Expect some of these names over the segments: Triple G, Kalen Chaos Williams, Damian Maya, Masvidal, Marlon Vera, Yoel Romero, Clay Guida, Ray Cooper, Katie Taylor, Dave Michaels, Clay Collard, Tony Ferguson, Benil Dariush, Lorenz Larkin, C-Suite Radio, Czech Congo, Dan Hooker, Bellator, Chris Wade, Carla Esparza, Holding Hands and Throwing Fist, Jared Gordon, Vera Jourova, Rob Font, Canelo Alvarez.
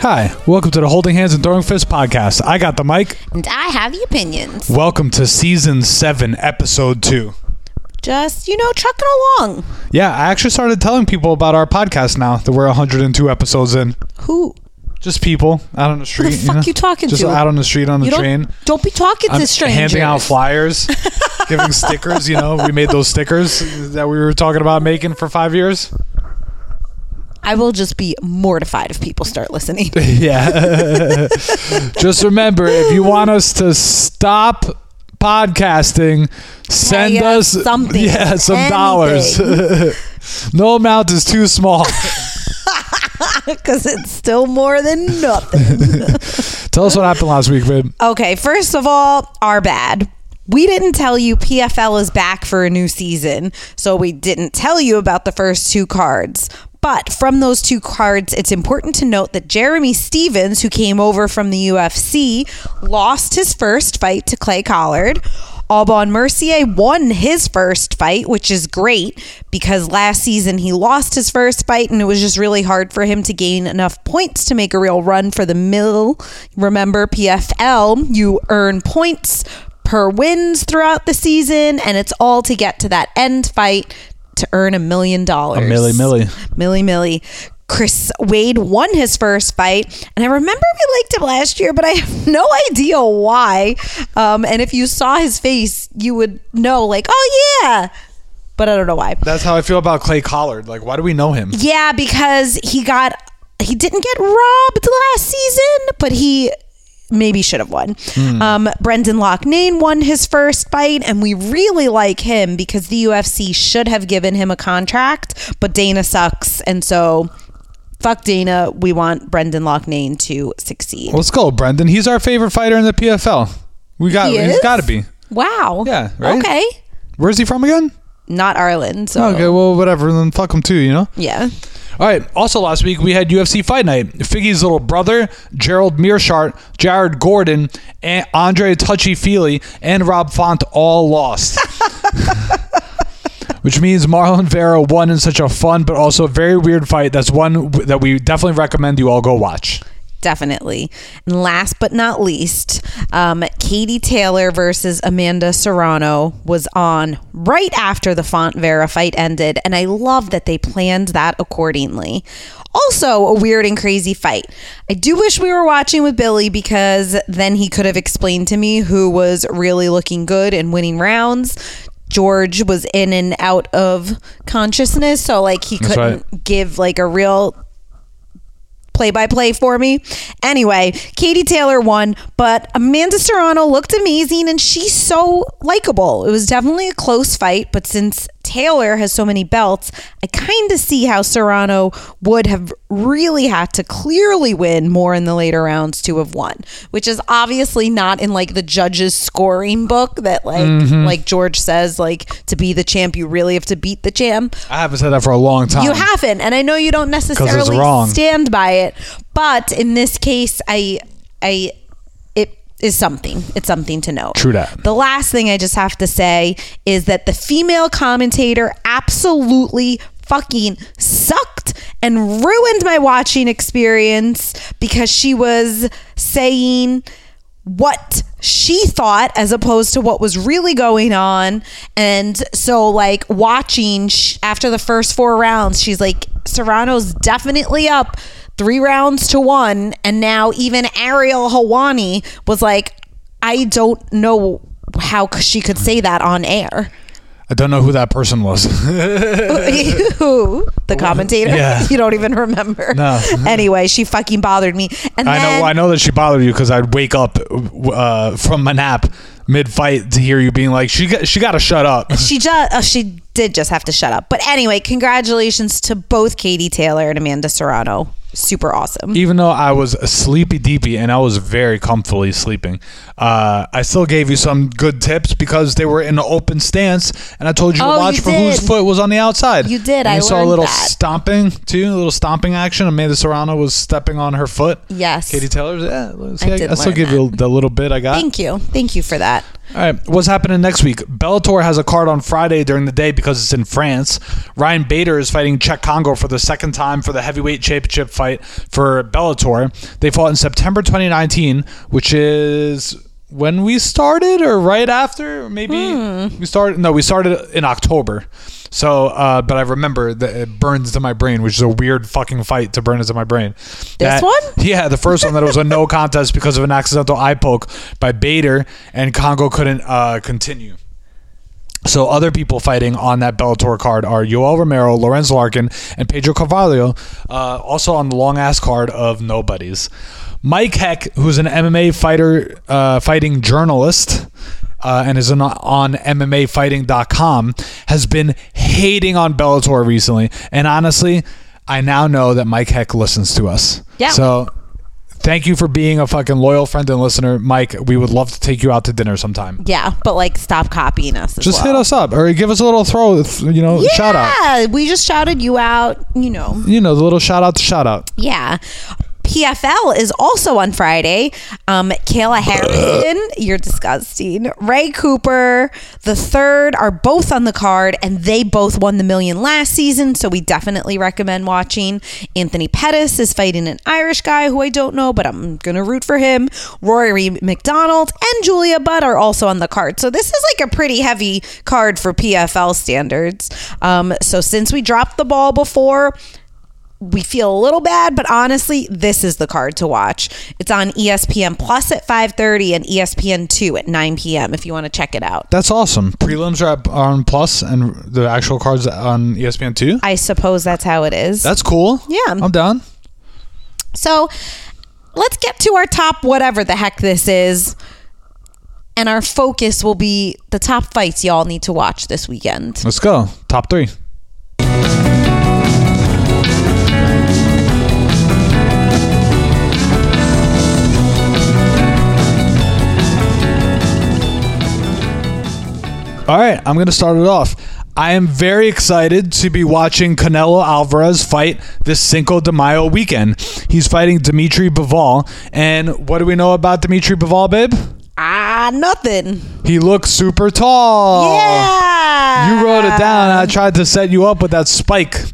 Hi, welcome to the Holding Hands and Throwing Fist podcast. I got the mic. And I have the opinions. Welcome to Season 7, Episode 2. Just, trucking along. Yeah, I actually started telling people about our podcast now that we're 102 episodes in. Who? Just people out on the street. Who the fuck you talking to? Just out on the street, on the train. Don't be talking to strangers. Handing out flyers, giving stickers, We made those stickers that we were talking about making for 5 years. I will just be mortified if people start listening. Yeah. Just remember, if you want us to stop podcasting, send us something. Yeah, anything. Dollars. No amount is too small. Because it's still more than nothing. Tell us what happened last week, babe. Okay, first of all, our bad. We didn't tell you PFL is back for a new season, so we didn't tell you about the first two cards. But from those two cards, it's important to note that Jeremy Stevens, who came over from the UFC, lost his first fight to Clay Collard. Aubon Mercier won his first fight, which is great because last season he lost his first fight and it was just really hard for him to gain enough points to make a real run for the mill. Remember, PFL, you earn points per wins throughout the season, and it's all to get to that end fight to earn $1 million. A milli. Chris Wade won his first fight, and I remember we liked him last year, but I have no idea why. And if you saw his face, you would know, oh yeah. But I don't know why. That's how I feel about Clay Collard. Why do we know him? Yeah, because he didn't get robbed last season, but he maybe should have won. Brendan Loughnane won his first fight, and we really like him because the UFC should have given him a contract, but Dana sucks, and so fuck Dana. We want Brendan Loughnane to succeed. Let's go, Brendan. He's our favorite fighter in the PFL. He's got to be. Wow. Yeah. Right. Okay. Where's he from again? Not Ireland. So. Okay. Well, whatever. Then fuck him too. Yeah. All right. Also, last week, we had UFC Fight Night. Figgy's little brother, Gerald Meerschaert, Jared Gordon, and Andre Touchy Feely, and Rob Font all lost. Which means Marlon Vera won in such a fun but also very weird fight. That's one that we definitely recommend you all go watch. Definitely. And last but not least, Katie Taylor versus Amanda Serrano was on right after the Font Vera fight ended, and I love that they planned that accordingly. Also, a weird and crazy fight. I do wish we were watching with Billy because then he could have explained to me who was really looking good and winning rounds. George was in and out of consciousness, so he couldn't give a real play-by-play for me. Anyway, Katie Taylor won, but Amanda Serrano looked amazing, and she's so likable. It was definitely a close fight, but since Taylor has so many belts, I kind of see how Serrano would have really had to clearly win more in the later rounds to have won, which is obviously not in the judges' scoring book that George says, to be the champ, you really have to beat the champ. I haven't said that for a long time. You haven't, and I know you don't necessarily stand by it, but in this case, is something. It's something to note. True that. The last thing I just have to say is that the female commentator absolutely fucking sucked and ruined my watching experience because she was saying what she thought as opposed to what was really going on. And so watching after the first 4 rounds, she's Serrano's definitely up 3-1, and now even Ariel Helwani was I don't know how she could say that on air. I don't know who that person was. Who? The commentator? Yeah. You don't even remember. No. Anyway, she fucking bothered me. And I know that she bothered you because I'd wake up from my nap mid-fight to hear you being she got to shut up. She did just have to shut up. But anyway, congratulations to both Katie Taylor and Amanda Serrano. super awesome. Even though I was a sleepy deepy and I was very comfortably sleeping, I still gave you some good tips because they were in an open stance, and I told you to watch for whose foot was on the outside. You did. And I saw a little stomping too, a little stomping action. Amanda Serrano was stepping on her foot. Yes. Katie Taylor. Yeah. I still give you the little bit I got. Thank you. Thank you for that. All right, what's happening next week? Bellator has a card on Friday during the day because it's in France. Ryan Bader is fighting Czech Congo for the second time for the heavyweight championship fight for Bellator. They fought in September 2019, which is when we started or right after, maybe. We started in October. So, but I remember that it burns to my brain, which is a weird fucking fight to burn into my brain. This one? Yeah, the first one that it was a no contest because of an accidental eye poke by Bader, and Congo couldn't continue. So other people fighting on that Bellator card are Yoel Romero, Lorenz Larkin, and Pedro Carvalho, also on the long-ass card of nobodies. Mike Heck, who's an MMA fighter, fighting journalist, and is on MMAfighting.com, has been hating on Bellator recently. And honestly, I now know that Mike Heck listens to us. Yeah. So thank you for being a fucking loyal friend and listener, Mike. We would love to take you out to dinner sometime. Yeah, but stop copying us. Hit us up or give us a little shout out. Yeah, we just shouted you out. The little shout out. Yeah. PFL is also on Friday. Kayla Harrison, you're disgusting. Ray Cooper, the third, are both on the card, and they both won the million last season, so we definitely recommend watching. Anthony Pettis is fighting an Irish guy who I don't know, but I'm going to root for him. Rory McDonald and Julia Budd are also on the card. So this is a pretty heavy card for PFL standards. So since we dropped the ball before, we feel a little bad, but honestly, this is the card to watch. It's on ESPN Plus at 5:30 and ESPN 2 at 9 p.m. if you want to check it out. That's awesome. Prelims are on Plus and the actual card's on ESPN 2? I suppose that's how it is. That's cool. Yeah. I'm down. So let's get to our top whatever the heck this is. And our focus will be the top fights y'all need to watch this weekend. Let's go. Top three. All right, I'm going to start it off. I am very excited to be watching Canelo Alvarez fight this Cinco de Mayo weekend. He's fighting Dimitri Bivol. And what do we know about Dimitri Bivol, babe? Nothing. He looks super tall. Yeah. You wrote it down. I tried to set you up with that spike. You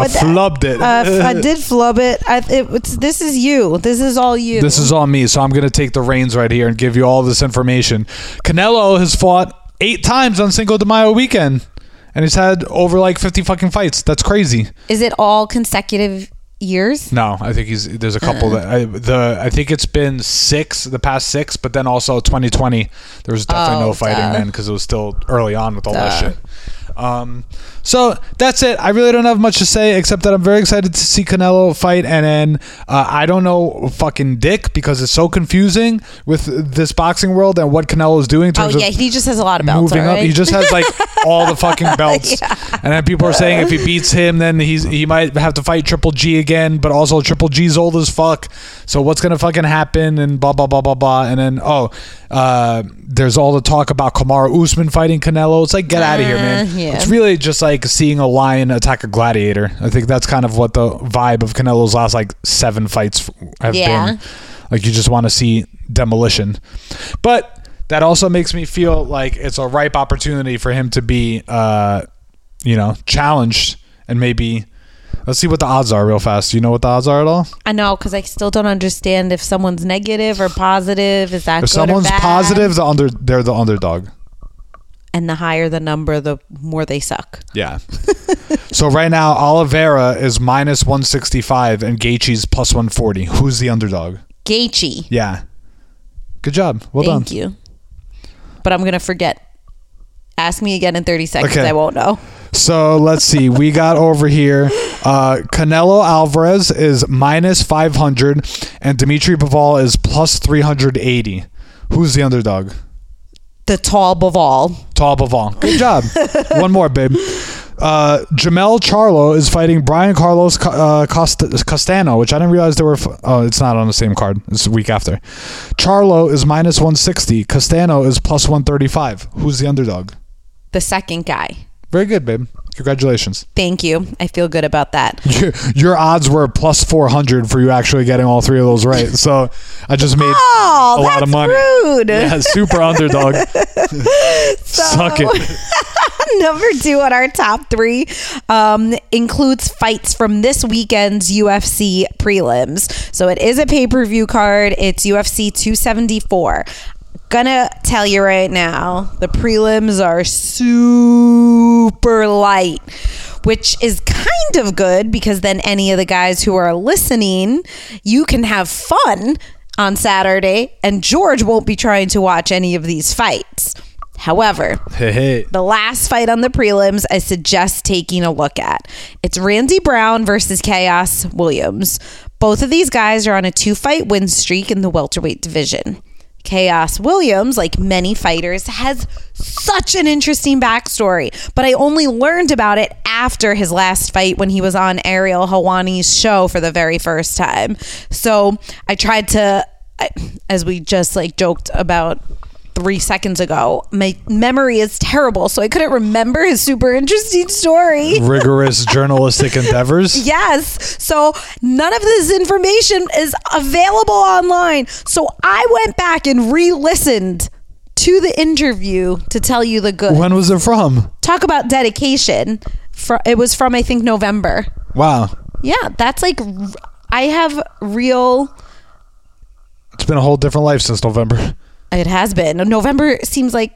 flubbed it. I did flub it. This is you. This is all you. This is all me. So I'm going to take the reins right here and give you all this information. Canelo has fought 8 times on Cinco de Mayo weekend, and he's had over 50 fucking fights. That's crazy. Is it all consecutive years? No, I think there's a couple I think it's been 6, the past 6, but then also 2020 there was definitely no fighting then because it was still early on with all that shit. So that's it. I really don't have much to say except that I'm very excited to see Canelo fight, and then I don't know fucking dick because it's so confusing with this boxing world and what Canelo is doing in terms of he just has a lot of belts moving up. He just has all the fucking belts. Yeah. And then people are saying if he beats him then he might have to fight Triple G again, but also Triple G's old as fuck, so what's gonna fucking happen and blah blah blah blah blah. And then there's all the talk about Kamaru Usman fighting Canelo. It's get out of here, man. Yeah. It's really just seeing a lion attack a gladiator. I think that's kind of what the vibe of Canelo's last 7 fights have been. You just want to see demolition. But that also makes me feel like it's a ripe opportunity for him to be challenged. And maybe let's see what the odds are real fast. Do you know what the odds are at all? I know, because I still don't understand if someone's negative or positive. Is that if good someone's or bad? Positive, they're the underdog. And the higher the number, the more they suck. Yeah. So right now, Oliveira is minus 165 and Gaethje's plus 140. Who's the underdog? Gaethje. Yeah. Good job. Well done. Thank you. But I'm going to forget. Ask me again in 30 seconds. Okay. I won't know. So let's see. We got over here. Canelo Alvarez is minus 500 and Dimitri Bivol is plus 380. Who's the underdog? The tall Bivol. Good job. One more, babe. Jamel Charlo is fighting Brian Carlos Castano, which I didn't realize they were. It's not on the same card. It's the week after. Charlo is minus 160. Castano is plus 135. Who's the underdog? The second guy. Very good, babe. Congratulations. Thank you. I feel good about that. Your odds were plus 400 for you actually getting all three of those right. So I just made a lot of money. Rude. Yeah, super underdog. Suck it. Number two on our top three includes fights from this weekend's UFC prelims. So it is a pay-per-view card. It's UFC 274. Gonna tell you right now, the prelims are super light, which is kind of good because then any of the guys who are listening, you can have fun on Saturday and George won't be trying to watch any of these fights. However, the last fight on the prelims, I suggest taking a look at. It's Randy Brown versus Chaos Williams. Both of these guys are on a 2-fight win streak in the welterweight division. Chaos Williams, like many fighters, has such an interesting backstory, but I only learned about it after his last fight when he was on Ariel Helwani's show for the very first time. So I tried to, as we just like joked about 3 seconds ago, my memory is terrible, so I couldn't remember his super interesting story. Rigorous journalistic endeavors. Yes. So none of this information is available online. So I went back and re-listened to the interview to tell you the good. When was it from? Talk about dedication. It was from, I think, November. Wow. Yeah, that's like, I have real. It's been a whole different life since November. It has been. November seems like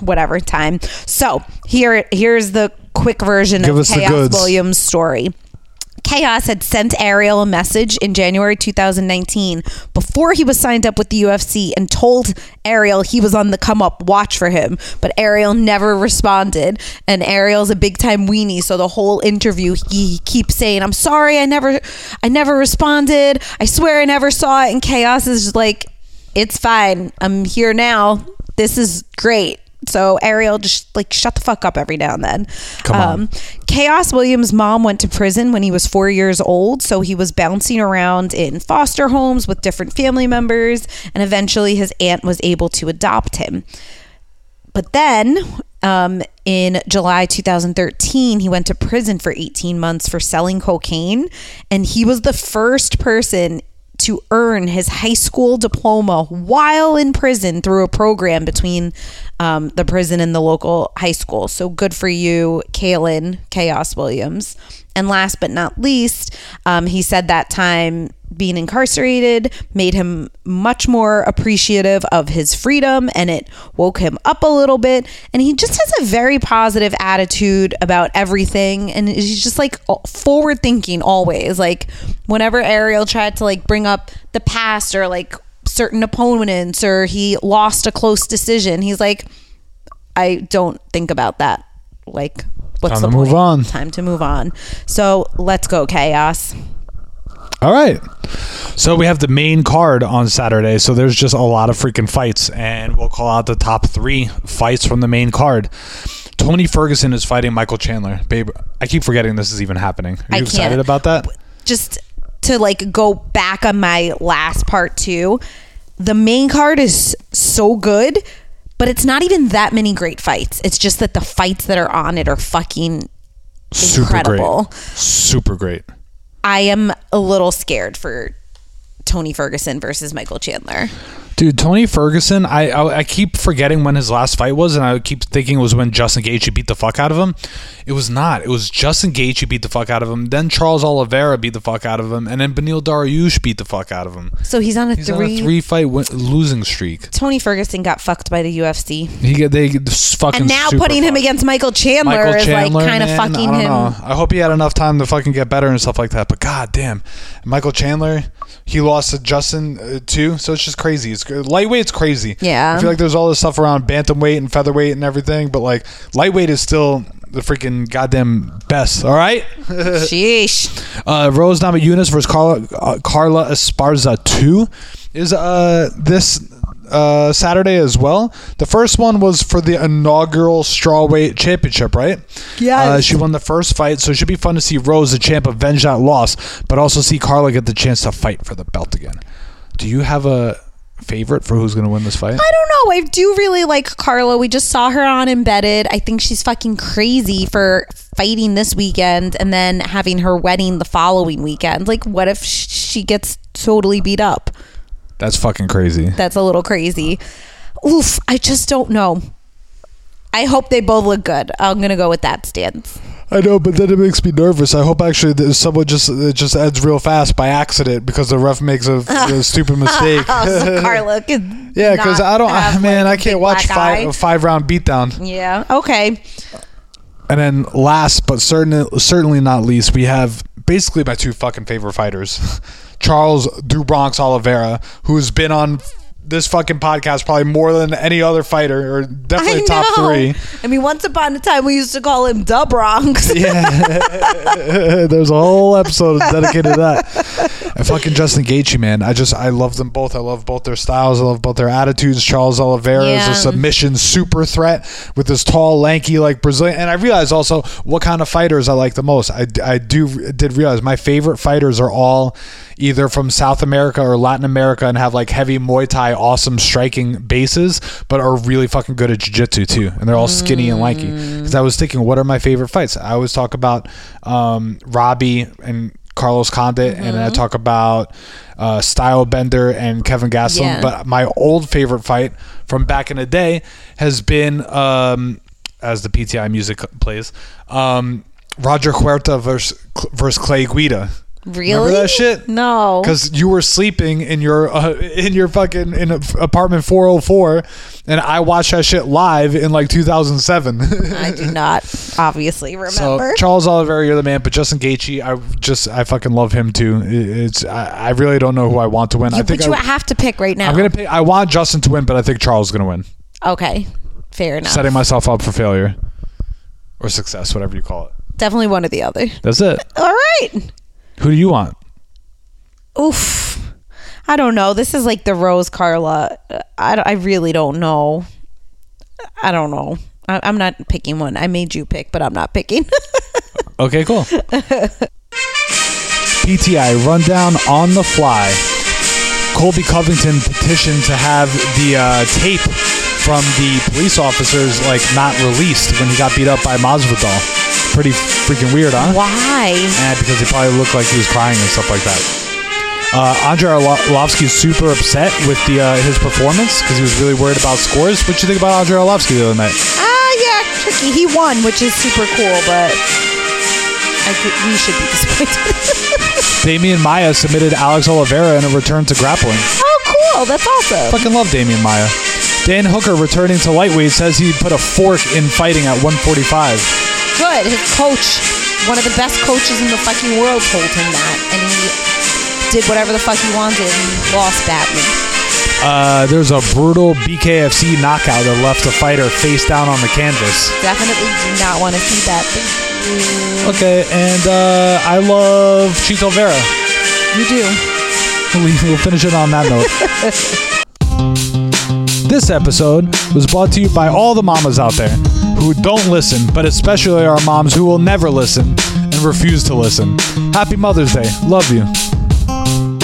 whatever time. So here's the quick version of Chaos Williams' story. Chaos had sent Ariel a message in January 2019 before he was signed up with the UFC and told Ariel he was on the come up, watch for him. But Ariel never responded, and Ariel's a big time weenie, so the whole interview he keeps saying, "I'm sorry, I never responded. I swear I never saw it." And Chaos is just like, "It's fine. I'm here now. This is great." So Ariel just like shut the fuck up every now and then. Come on. Chaos Williams' mom went to prison when he was 4 years old, so he was bouncing around in foster homes with different family members, and eventually his aunt was able to adopt him. But then in July 2013, he went to prison for 18 months for selling cocaine, and he was the first person to earn his high school diploma while in prison through a program between the prison and the local high school. So good for you, Kalen Chaos Williams. And last but not least, he said that time being incarcerated made him much more appreciative of his freedom, and it woke him up a little bit. And he just has a very positive attitude about everything, and he's just like forward thinking always. Like whenever Ariel tried to like bring up the past or like certain opponents or he lost a close decision, he's like, "I don't think about that. Like, what's the point? Move on. Time to move on." So let's go, Chaos. All right. So we have the main card on Saturday. So there's just a lot of freaking fights, and we'll call out the top three fights from the main card. Tony Ferguson is fighting Michael Chandler. Babe, I keep forgetting this is even happening. Are you excited about that? Just to like go back on my last part too, the main card is so good, but it's not even that many great fights. It's just that the fights that are on it are fucking incredible. Super great. I am a little scared for Tony Ferguson versus Michael Chandler. Dude, Tony Ferguson, I keep forgetting when his last fight was, and I keep thinking it was when Justin Gaethje beat the fuck out of him. It was not. It was Justin Gaethje beat the fuck out of him, then Charles Oliveira beat the fuck out of him, and then Benil Dariush beat the fuck out of him. So he's on a three-fight losing streak. Tony Ferguson got fucked by the UFC. They fucking putting him against Michael Chandler is like kind of fucking him. I hope he had enough time to fucking get better and stuff like that, but goddamn, Michael Chandler, he lost to Justin too, so it's just crazy. Lightweight's crazy. Yeah. I feel like there's all this stuff around bantamweight and featherweight and everything, but like lightweight is still the freaking goddamn best. All right. Sheesh. Rose Namajunas versus Carla Esparza 2 is this Saturday as well. The first one was for the inaugural strawweight championship, right? Yeah. She won the first fight, so it should be fun to see Rose, the champ, avenge that loss, but also see Carla get the chance to fight for the belt again. Do you have a favorite for who's going to win this fight? I don't know. I do really like Carla. We just saw her on Embedded. I think she's fucking crazy for fighting this weekend and then having her wedding the following weekend. Like, what if she gets totally beat up? That's fucking crazy. That's a little crazy. Oof, I just don't know. I hope they both look good. I'm going to go with that stance. I know, but then it makes me nervous. I hope actually that someone it just ends real fast by accident because the ref makes a stupid mistake. So Carla can yeah, because I can't watch five round beatdown. Yeah. Okay. And then last, but certainly not least, we have basically my two fucking favorite fighters. Charles Do Bronx Oliveira, who's been on this fucking podcast probably more than any other fighter, or definitely top three. I mean, once upon a time we used to call him Da Bronx. Yeah. There's a whole episode dedicated to that. And fucking Justin Gaethje, man. I love them both. I love both their styles. I love both their attitudes. Charles Oliveira is a submission super threat with this tall, lanky, like Brazilian. And I realized also what kind of fighters I like the most. I did realize my favorite fighters are all either from South America or Latin America and have like heavy Muay Thai awesome striking bases, but are really fucking good at jiu-jitsu too, and they're all skinny and lanky. Because I was thinking, what are my favorite fights? I always talk about Robbie and Carlos Condit, and I talk about Stylebender and Kevin Gastelum, but my old favorite fight from back in the day has been, as the PTI music plays, Roger Huerta versus Clay Guida. Really? Remember that shit? No. Because you were sleeping in your apartment 404, and I watched that shit live in like 2007. I do not obviously remember. So Charles Oliveira, you're the man, but Justin Gaethje, I fucking love him too. I really don't know who I want to win. I have to pick right now. I want Justin to win, but I think Charles is gonna win. Okay, fair enough. Setting myself up for failure or success, whatever you call it. Definitely one or the other. That's it. All right. Who do you want? Oof. I don't know. This is like the Rose Carla. I really don't know. I don't know. I'm not picking one. I made you pick, but I'm not picking. Okay, cool. PTI rundown on the fly. Colby Covington petitioned to have the tape from the police officers not released when he got beat up by Masvidal. Pretty freaking weird, huh? Why? Because he probably looked like he was crying and stuff like that. Andrei Arlovsky's super upset with his performance because he was really worried about scores. What did you think about Andrei Arlovsky the other night? Yeah, tricky. He won, which is super cool, but we should be disappointed. Damian Maya submitted Alex Oliveira in a return to grappling. Oh, cool. That's awesome. Fucking love Damian Maya. Dan Hooker, returning to lightweight, says he put a fork in fighting at 145. Good. His coach, one of the best coaches in the fucking world, told him that, and he did whatever the fuck he wanted and lost badly. There's a brutal BKFC knockout that left a fighter face down on the canvas. Definitely do not want to see that. Okay, and I love Chito Vera. You do. We'll finish it on that note. This episode was brought to you by all the mamas out there who don't listen, but especially our moms who will never listen and refuse to listen. Happy Mother's Day. Love you.